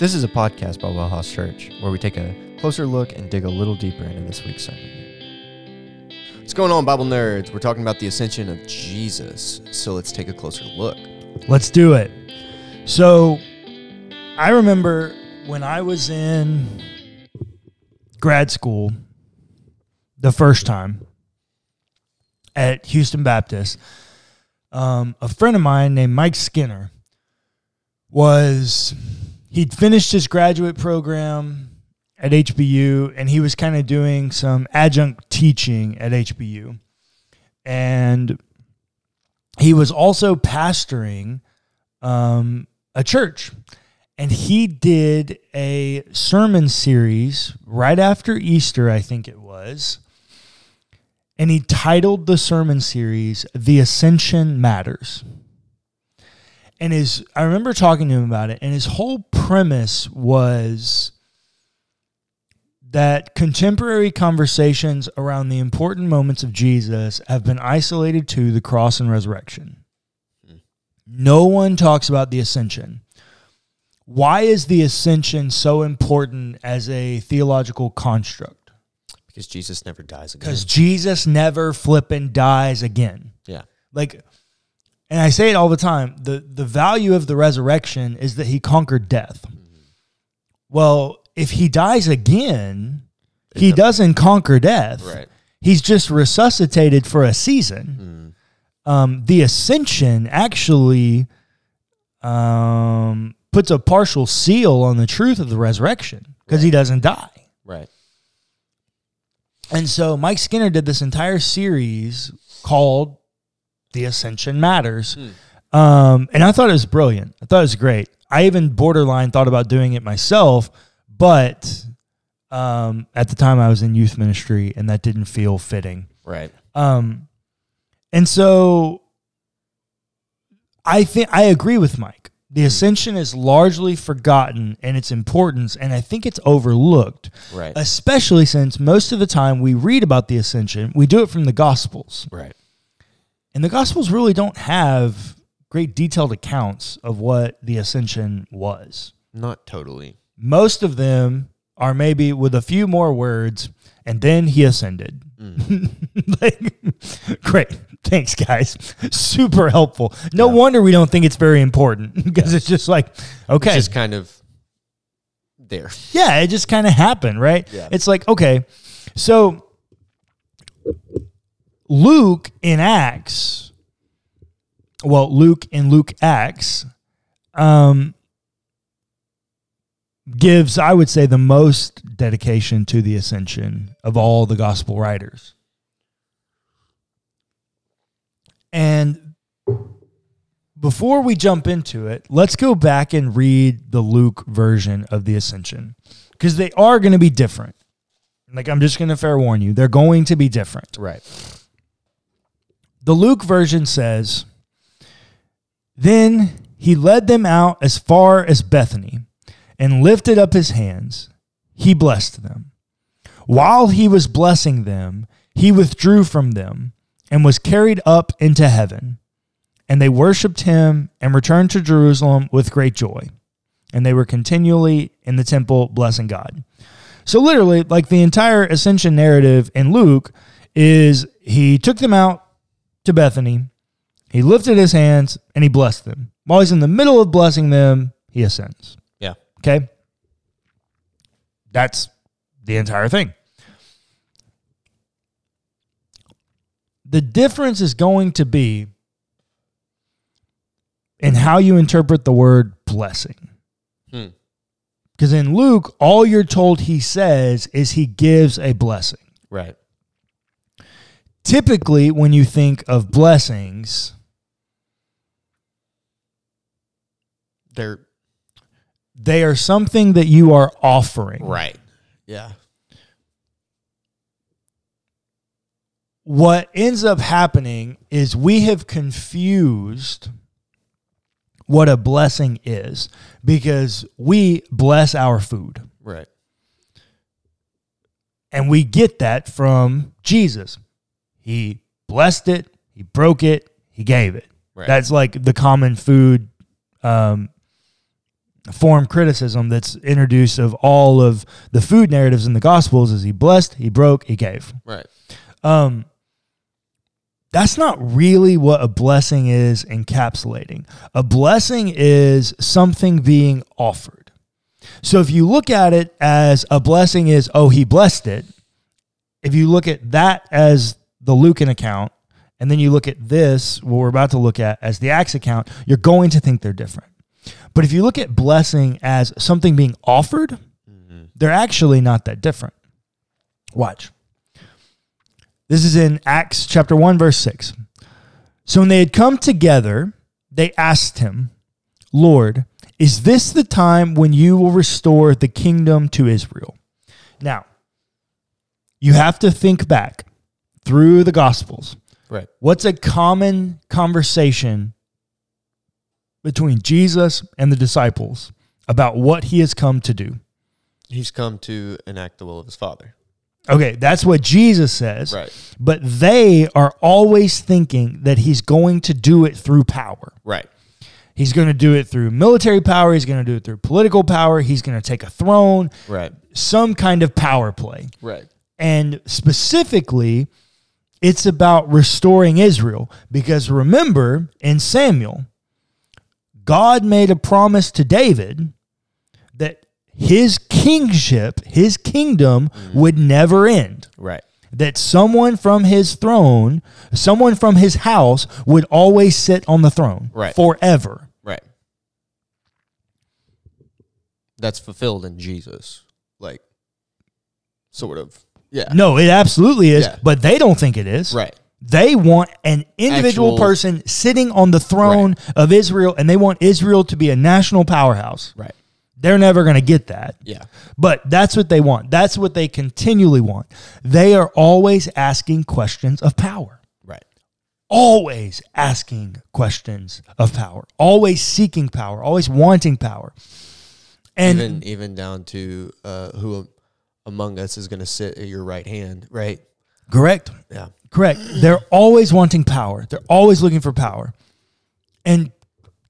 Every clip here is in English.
This is a podcast by Wellhouse Church, where we take a closer look and dig a little deeper into this week's sermon. What's going on, Bible nerds? We're talking about the ascension of Jesus, so let's take a closer look. Let's do it. So, I remember when I was in grad school the first time at Houston Baptist, a friend of mine named Mike Skinner was... He'd finished his graduate program at HBU, and he was kind of doing some adjunct teaching at HBU. And he was also pastoring a church. And he did a sermon series right after Easter, I think it was. And he titled the sermon series, The Ascension Matters. And I remember talking to him about it, and his whole premise was that contemporary conversations around the important moments of Jesus have been isolated to the cross and resurrection. No one talks about the ascension. Why is the ascension so important as a theological construct? Because Jesus never dies again. Because Jesus never flipping dies again. Yeah. And I say it all the time, the value of the resurrection is that he conquered death. Well, if he dies again, he doesn't conquer death. Right. He's just resuscitated for a season. The ascension actually puts a partial seal on the truth of the resurrection because he doesn't die. Right. And so Mike Skinner did this entire series called The Ascension Matters. And I thought it was brilliant. I thought it was great. I even borderline thought about doing it myself, but at the time I was in youth ministry and that didn't feel fitting. Right. And so I think I agree with Mike. The ascension is largely forgotten in its importance, and I think it's overlooked, right? Especially since most of the time we read about the ascension, we do it from the Gospels. Right. And the Gospels really don't have great detailed accounts of what the ascension was. Not totally. Most of them are maybe with a few more words, and then he ascended. Great. Thanks, guys. Super helpful. No wonder we don't think it's very important, because it's just like, okay. It's just kind of there. Yeah, it just kind of happened, right? Yeah. It's like, okay, so... Luke in Acts, Luke-Acts gives, I would say, the most dedication to the ascension of all the gospel writers. And before we jump into it, let's go back and read the Luke version of the ascension, because they are going to be different. I'm just going to fair warn you, they're going to be different. Right. The Luke version says, "Then he led them out as far as Bethany and lifted up his hands. He blessed them. While he was blessing them, he withdrew from them and was carried up into heaven. And they worshiped him and returned to Jerusalem with great joy. And they were continually in the temple blessing God." So literally, the entire ascension narrative in Luke is he took them out to Bethany, he lifted his hands, and he blessed them. While he's in the middle of blessing them, he ascends. Yeah. Okay? That's the entire thing. The difference is going to be in how you interpret the word blessing. Because in Luke, all you're told he says is he gives a blessing. Right. Typically, when you think of blessings, they are something that you are offering. Right. Yeah. What ends up happening is we have confused what a blessing is because we bless our food. Right. And we get that from Jesus. He blessed it, he broke it, he gave it. Right. That's like the common food form criticism that's introduced of all of the food narratives in the Gospels is he blessed, he broke, he gave. Right. That's not really what a blessing is encapsulating. A blessing is something being offered. So if you look at it as a blessing is, oh, he blessed it. If you look at that as the Lucan account, and then you look at this, what we're about to look at as the Acts account, you're going to think they're different. But if you look at blessing as something being offered, mm-hmm. they're actually not that different. Watch. This is in Acts chapter 1, verse 6. So when they had come together, they asked him, Lord, is this the time when you will restore the kingdom to Israel? Now, you have to think back through the Gospels. Right. What's a common conversation between Jesus and the disciples about what he has come to do? He's come to enact the will of his Father. Okay, that's what Jesus says, right. But they are always thinking that he's going to do it through power. Right. He's going to do it through military power. He's going to do it through political power. He's going to take a throne. Right. Some kind of power play. Right. And specifically, it's about restoring Israel. Because remember, in Samuel, God made a promise to David that his kingship, his kingdom would never end. Right. That someone from his throne, someone from his house would always sit on the throne. Right. Forever. Right. That's fulfilled in Jesus. Like, sort of. Yeah. No, it absolutely is, yeah. But they don't think it is. Right. They want an individual person sitting on the throne right. of Israel, and they want Israel to be a national powerhouse. Right. They're never going to get that. Yeah. But that's what they want. That's what they continually want. They are always asking questions of power. Right. Always asking questions of power. Always seeking power. Always wanting power. And even down to who among us is going to sit at your right hand, right? Correct. Yeah. Correct. They're always wanting power. They're always looking for power. And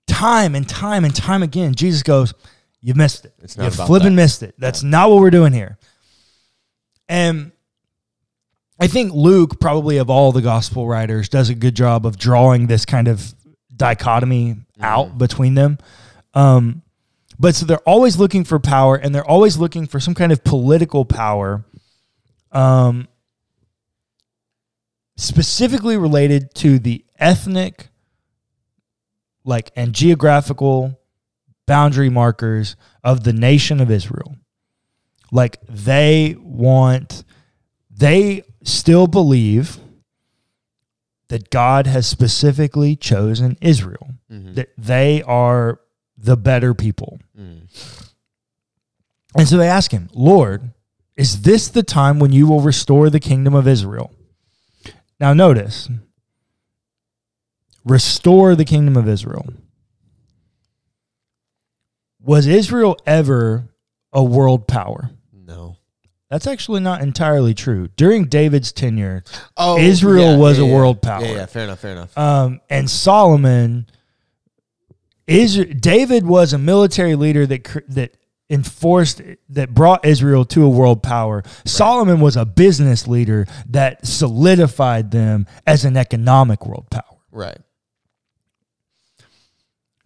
time and time and time again, Jesus goes, you missed it. It's not you about flipping that. Missed it. That's not what we're doing here. And I think Luke, probably of all the gospel writers, does a good job of drawing this kind of dichotomy out between them. But so they're always looking for power, and they're always looking for some kind of political power, specifically related to the ethnic, and geographical boundary markers of the nation of Israel. Like they still believe that God has specifically chosen Israel, that they are the better people. And so they ask him, Lord, is this the time when you will restore the kingdom of Israel? Now notice, restore the kingdom of Israel. Was Israel ever a world power? No. That's actually not entirely true. During David's tenure, Israel was a world power. Yeah, fair enough. And Solomon, David was a military leader that brought Israel to a world power. Right. Solomon was a business leader that solidified them as an economic world power. Right.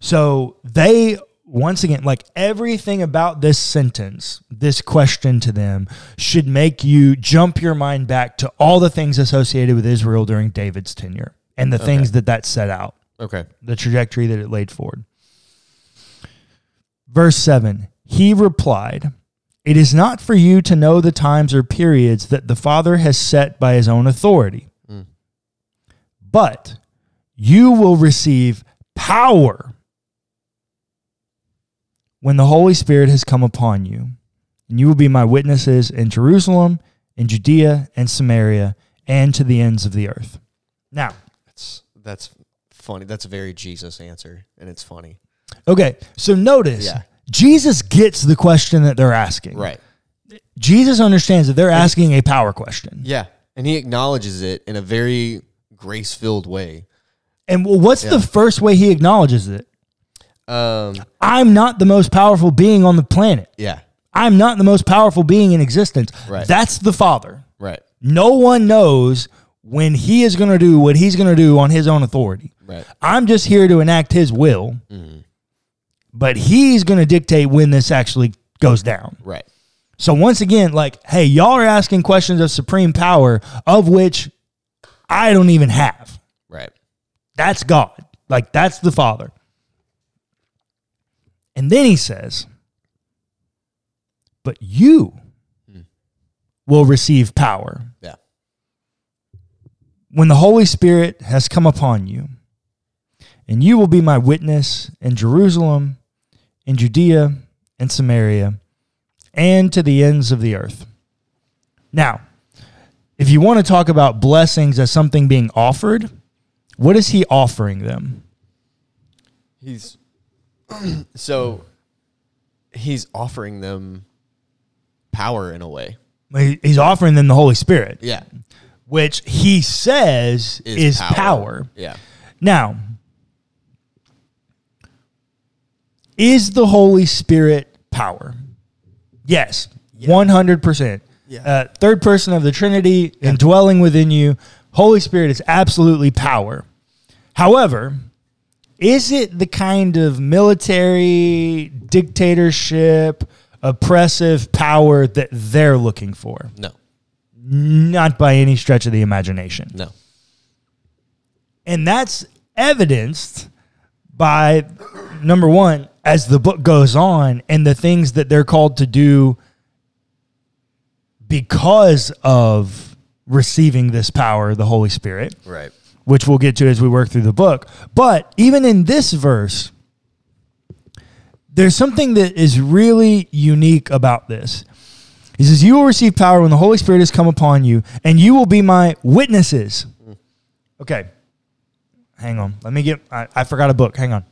So they... Once again, everything about this sentence, this question to them, should make you jump your mind back to all the things associated with Israel during David's tenure and the things that set out. Okay. The trajectory that it laid forward. Verse 7, he replied, it is not for you to know the times or periods that the Father has set by his own authority, but you will receive power when the Holy Spirit has come upon you, and you will be my witnesses in Jerusalem, in Judea, and Samaria, and to the ends of the earth. Now, that's funny. That's a very Jesus answer, and it's funny. Okay, so notice, Jesus gets the question that they're asking. Right. Jesus understands that they're asking a power question. Yeah. And he acknowledges it in a very grace-filled way. And what's the first way he acknowledges it? I'm not the most powerful being on the planet. Yeah. I'm not the most powerful being in existence. Right. That's the Father. Right. No one knows when he is going to do what he's going to do on his own authority. Right. I'm just here to enact his will, but he's going to dictate when this actually goes down. Right. So once again, like, hey, y'all are asking questions of supreme power of which I don't even have. Right. That's God. Like, that's the Father. And then he says, but you will receive power. Yeah. When the Holy Spirit has come upon you, and you will be my witness in Jerusalem, in Judea, and Samaria, and to the ends of the earth. Now, if you want to talk about blessings as something being offered, what is he offering them? He's offering them power in a way. He's offering them the Holy Spirit. Yeah. Which he says is power. Yeah. Now, is the Holy Spirit power? Yes. Yeah. 100%. Yeah. Third person of the Trinity and dwelling within you. Holy Spirit is absolutely power. However, is it the kind of military, dictatorship, oppressive power that they're looking for? No. Not by any stretch of the imagination. No. And that's evidenced by, number one, as the book goes on and the things that they're called to do because of receiving this power, the Holy Spirit. Right. Which we'll get to as we work through the book. But even in this verse, there's something that is really unique about this. He says, you will receive power when the Holy Spirit has come upon you, and you will be my witnesses. Okay. Hang on. Let me get, I forgot a book. Hang on.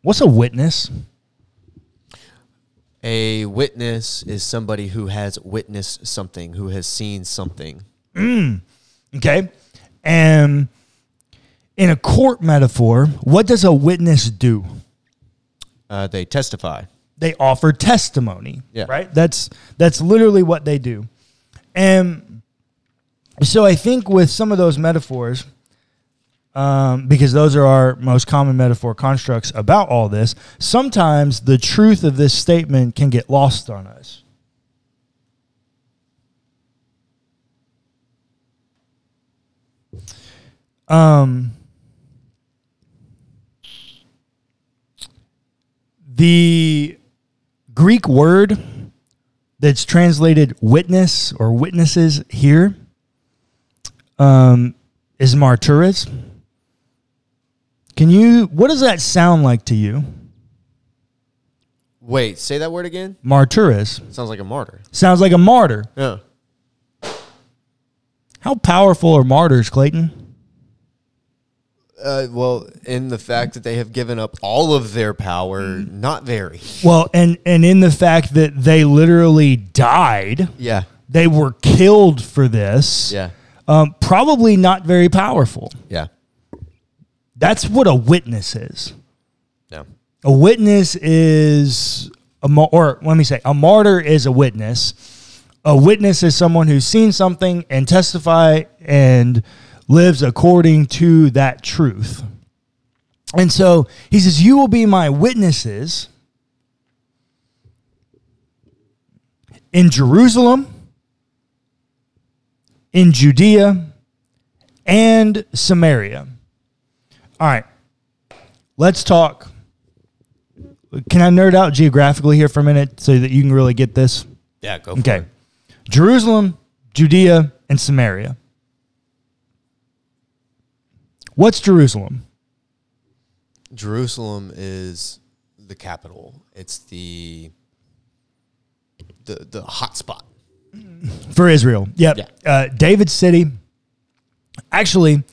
What's a witness? A witness is somebody who has witnessed something, who has seen something. Okay. And in a court metaphor, what does a witness do? They testify. They offer testimony. Yeah. Right? That's literally what they do. And so I think with some of those metaphors, because those are our most common metaphor constructs about all this, sometimes the truth of this statement can get lost on us. The Greek word that's translated witness or witnesses here is martyris. What does that sound like to you? Wait, say that word again? Martyris. Sounds like a martyr. Sounds like a martyr. Yeah. How powerful are martyrs, Clayton? Well, in the fact that they have given up all of their power, not very. Well, and in the fact that they literally died. Yeah. They were killed for this. Yeah. Probably not very powerful. Yeah. That's what a witness is. Yeah. A witness is, a martyr is a witness. A witness is someone who's seen something and testify and lives according to that truth. And so he says, you will be my witnesses in Jerusalem, in Judea, and Samaria. All right, let's talk. Can I nerd out geographically here for a minute so that you can really get this? Yeah, go for it. Okay. Jerusalem, Judea, and Samaria. What's Jerusalem? Jerusalem is the capital. It's the hot spot. For Israel, yep. Yeah. David's city. Actually,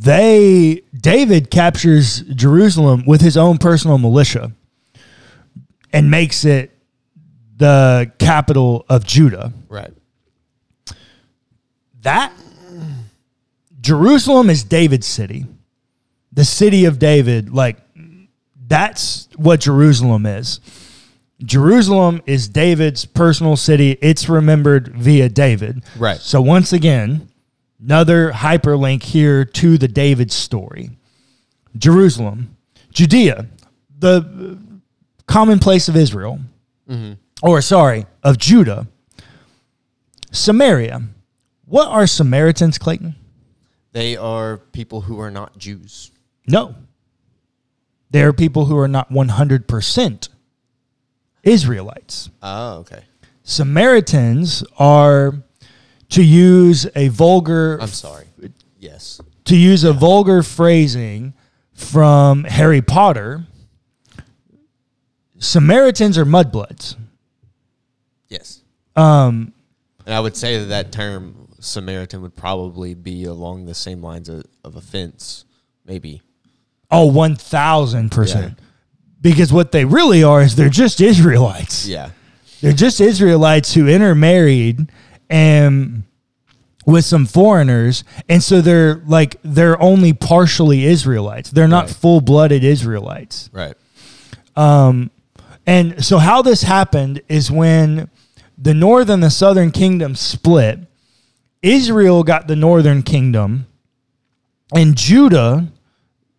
David captures Jerusalem with his own personal militia and makes it the capital of Judah. Right. That Jerusalem is David's city. The city of David, like that's what Jerusalem is. Jerusalem is David's personal city. It's remembered via David. Right. So once again, another hyperlink here to the David story. Jerusalem, Judea, the common place of Israel, of Judah. Samaria. What are Samaritans, Clayton? They are people who are not Jews. No. They are people who are not 100% Israelites. Oh, okay. Samaritans are... to use a vulgar... I'm sorry. Yes. To use a vulgar phrasing from Harry Potter, Samaritans are mudbloods. Yes. And I would say that term Samaritan would probably be along the same lines of offense, maybe. Oh, 1,000%. Yeah. Because what they really are is they're just Israelites. Yeah. They're just Israelites who intermarried... and with some foreigners, and so they're only partially Israelites. They're not full-blooded Israelites. Right. And so how this happened is when the northern and the southern kingdom split, Israel got the northern kingdom, and Judah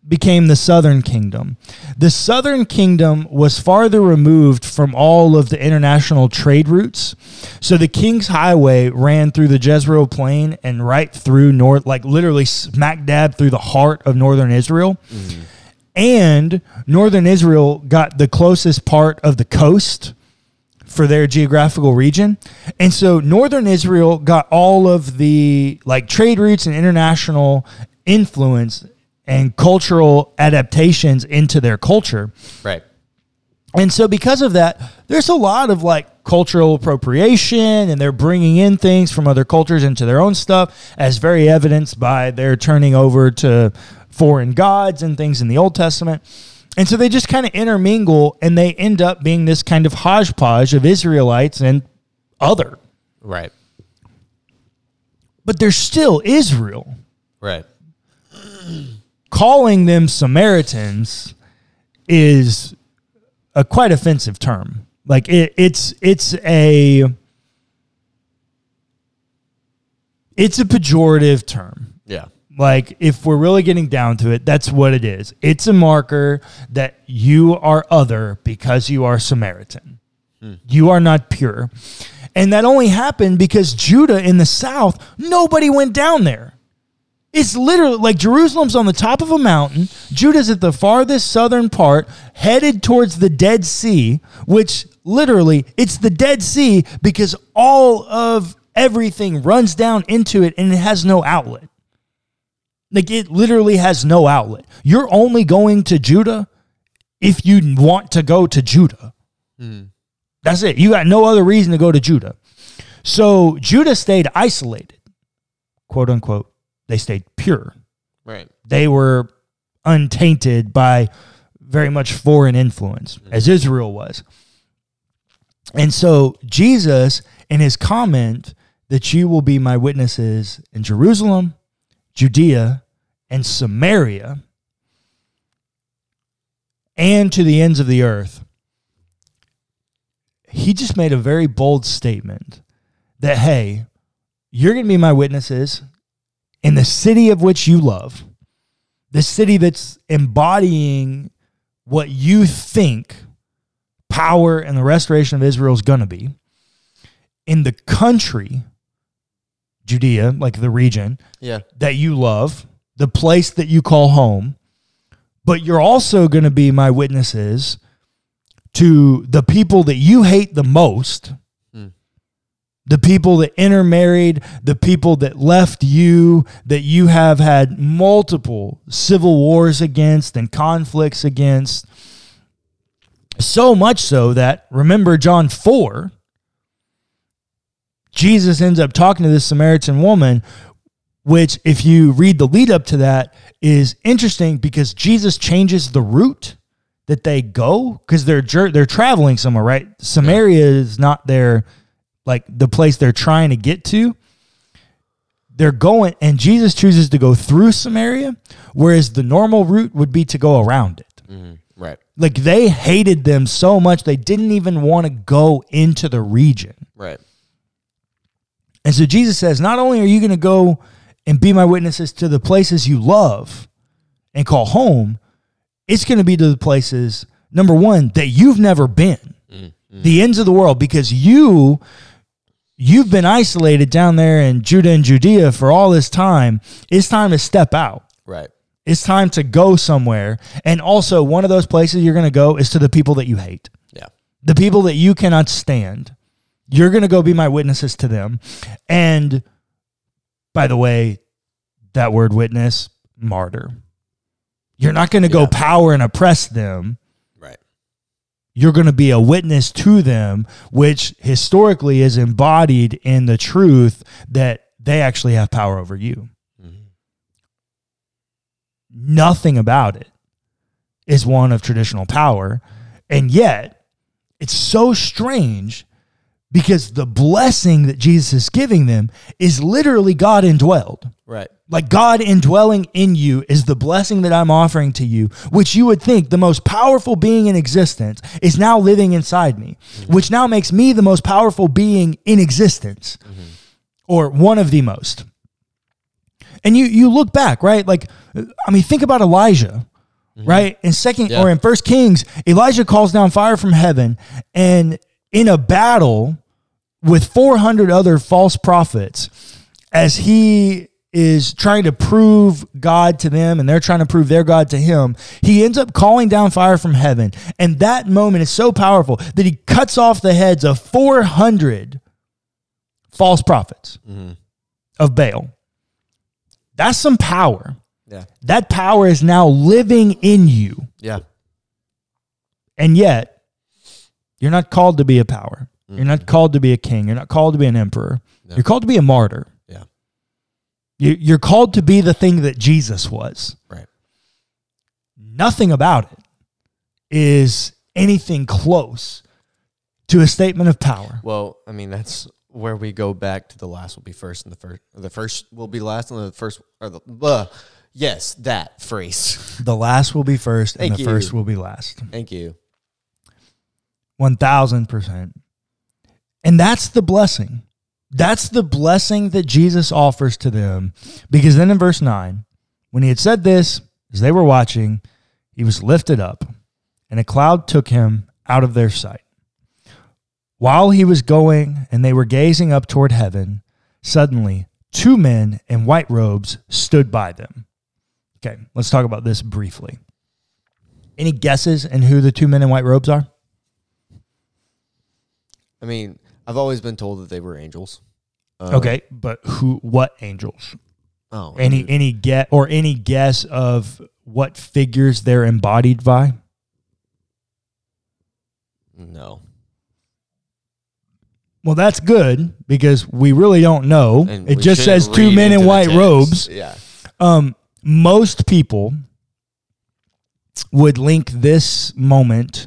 became the southern kingdom. The southern kingdom was farther removed from all of the international trade routes. So the King's Highway ran through the Jezreel Plain and right through literally smack dab through the heart of northern Israel. Mm-hmm. And northern Israel got the closest part of the coast for their geographical region. And so northern Israel got all of the trade routes and international influence and cultural adaptations into their culture. Right. And so because of that, there's a lot of cultural appropriation, and they're bringing in things from other cultures into their own stuff, as very evidenced by their turning over to foreign gods and things in the Old Testament. And so they just kind of intermingle, and they end up being this kind of hodgepodge of Israelites and other. Right. But they're still Israel. Right. Calling them Samaritans is a quite offensive term. It's a pejorative term. Yeah. If we're really getting down to it, that's what it is. It's a marker that you are other because you are Samaritan. Mm. You are not pure. And that only happened because Judah in the south, nobody went down there. It's literally Jerusalem's on the top of a mountain. Judah's at the farthest southern part, headed towards the Dead Sea, which literally it's the Dead Sea because all of everything runs down into it and it has no outlet. It literally has no outlet. You're only going to Judah if you want to go to Judah. Mm. That's it. You got no other reason to go to Judah. So Judah stayed isolated, quote unquote. They stayed pure. Right. They were untainted by very much foreign influence, as Israel was. And so Jesus, in his comment that you will be my witnesses in Jerusalem, Judea, and Samaria, and to the ends of the earth, he just made a very bold statement that, hey, you're going to be my witnesses in the city of which you love, the city that's embodying what you think power and the restoration of Israel is going to be, in the country, Judea, the region that you love, the place that you call home, but you're also going to be my witnesses to the people that you hate the most. The people that intermarried, the people that left you, that you have had multiple civil wars against and conflicts against. So much so that, remember John 4, Jesus ends up talking to this Samaritan woman, which if you read the lead up to that, is interesting because Jesus changes the route that they go, because they're traveling somewhere, right? Samaria is not their, like, the place they're trying to get to. They're going, and Jesus chooses to go through Samaria, whereas the normal route would be to go around it. Mm-hmm. Right. Like, they hated them so much, they didn't even want to go into the region. Right. And so Jesus says, not only are you going to go and be my witnesses to the places you love and call home, it's going to be to the places, number one, that you've never been, mm-hmm. the ends of the world, because you've been isolated down there in Judah and Judea for all this time. It's time to step out. Right. It's time to go somewhere. And also, one of those places you're going to go is to the people that you hate. Yeah. The people that you cannot stand. You're going to go be my witnesses to them. And by the way, that word witness, martyr. You're not going to go power and oppress them. Right. You're going to be a witness to them, which historically is embodied in the truth that they actually have power over you. Mm-hmm. Nothing about it is one of traditional power. And yet, it's so strange because the blessing that Jesus is giving them is literally God indwelled. Right. Like, God indwelling in you is the blessing that I'm offering to you, which you would think the most powerful being in existence is now living inside me, mm-hmm. which now makes me the most powerful being in existence, mm-hmm. or one of the most. And you look back, right? Like, I mean, think about Elijah, mm-hmm. right? In in First Kings, Elijah calls down fire from heaven, and in a battle with 400 other false prophets, as he is trying to prove God to them and they're trying to prove their God to him, he ends up calling down fire from heaven. And that moment is so powerful that he cuts off the heads of 400 false prophets mm-hmm. of Baal. That's some power. Yeah. That power is now living in you. Yeah. And yet, you're not called to be a power. Mm-hmm. You're not called to be a king. You're not called to be an emperor. No. You're called to be a martyr. You're called to be the thing that Jesus was. Right. Nothing about it is anything close to a statement of power. Well, I mean, that's where we go back to the last will be first, and the first will be last, and the first or the yes, that phrase. The last will be first, and the first will be last. Thank you. 1000%, and that's the blessing. That's the blessing that Jesus offers to them, because then in verse 9, when he had said this, as they were watching, he was lifted up, and a cloud took him out of their sight. While he was going and they were gazing up toward heaven, suddenly 2 men in white robes stood by them. Okay, let's talk about this briefly. Any guesses in who the 2 men in white robes are? I mean, I've always been told that they were angels. Okay, but who? What angels? Oh, any guess of what figures they're embodied by? No. Well, that's good, because we really don't know. And it just says 2 men in white robes. Yeah. Most people would link this moment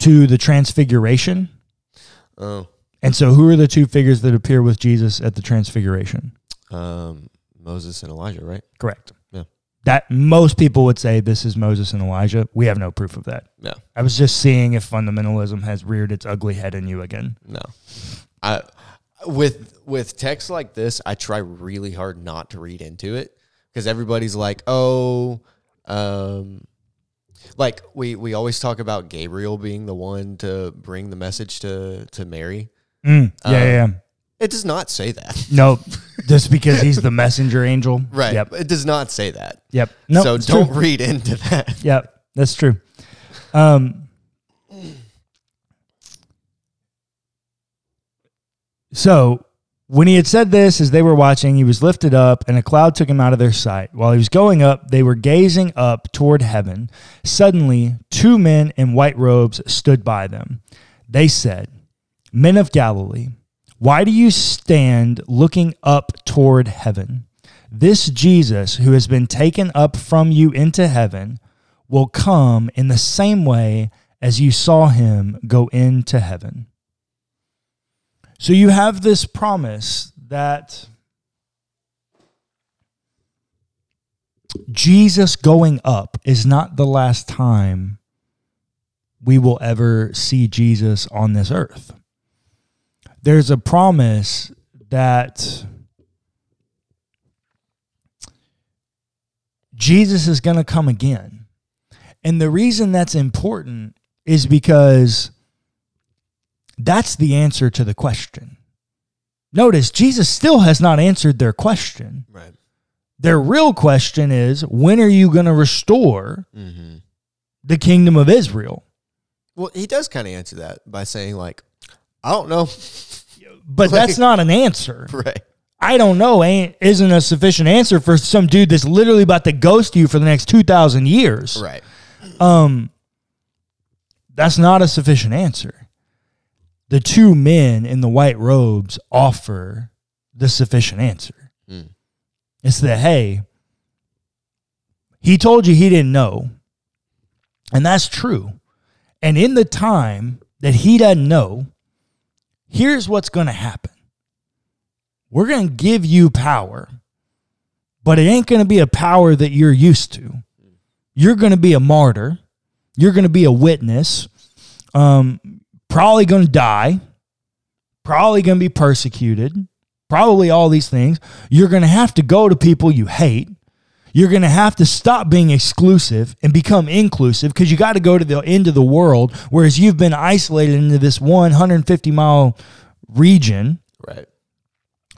to the Transfiguration. Oh. And so who are the 2 figures that appear with Jesus at the Transfiguration? Moses and Elijah, right? Correct. Yeah. That most people would say this is Moses and Elijah. We have no proof of that. No. I was just seeing if fundamentalism has reared its ugly head in you again. No. With texts like this, I try really hard not to read into it, because everybody's like, oh, like we always talk about Gabriel being the one to bring the message to Mary. It does not say that. No, just because he's the messenger angel. Right. Yep. It does not say that. Yep. Nope, so don't read into that. Yep, that's true. So when he had said this, as they were watching, he was lifted up, and a cloud took him out of their sight. While he was going up, they were gazing up toward heaven. Suddenly, 2 men in white robes stood by them. They said, "Men of Galilee, why do you stand looking up toward heaven? This Jesus who has been taken up from you into heaven will come in the same way as you saw him go into heaven. So you have this promise that Jesus going up is not the last time we will ever see Jesus on this earth. There's a promise that Jesus is going to come again. And the reason that's important is because that's the answer to the question. Notice, Jesus still has not answered their question. Right. Their real question is, when are you going to restore the kingdom of Israel? Well, he does kind of answer that by saying, like, I don't know. But like, that's not an answer. Right. I don't know isn't a sufficient answer for some dude that's literally about to ghost you for the next 2,000 years. Right. That's not a sufficient answer. The two men in the white robes offer the sufficient answer. Mm. It's that, hey, he told you he didn't know. And that's true. And in the time that he doesn't know, here's what's going to happen. We're going to give you power, but it ain't going to be a power that you're used to. You're going to be a martyr. You're going to be a witness. Probably going to die. Probably going to be persecuted. Probably all these things. You're going to have to go to people you hate. You're going to have to stop being exclusive and become inclusive, because you got to go to the end of the world, whereas you've been isolated into this 150-mile region. Right.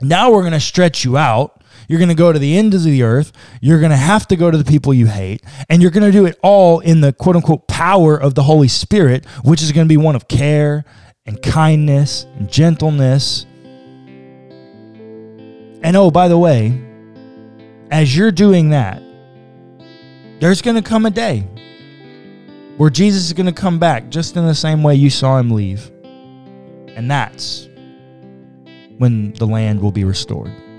Now we're going to stretch you out. You're going to go to the end of the earth. You're going to have to go to the people you hate. And you're going to do it all in the quote-unquote power of the Holy Spirit, which is going to be one of care and kindness and gentleness. And oh, by the way, as you're doing that, there's going to come a day where Jesus is going to come back just in the same way you saw him leave. And that's when the land will be restored.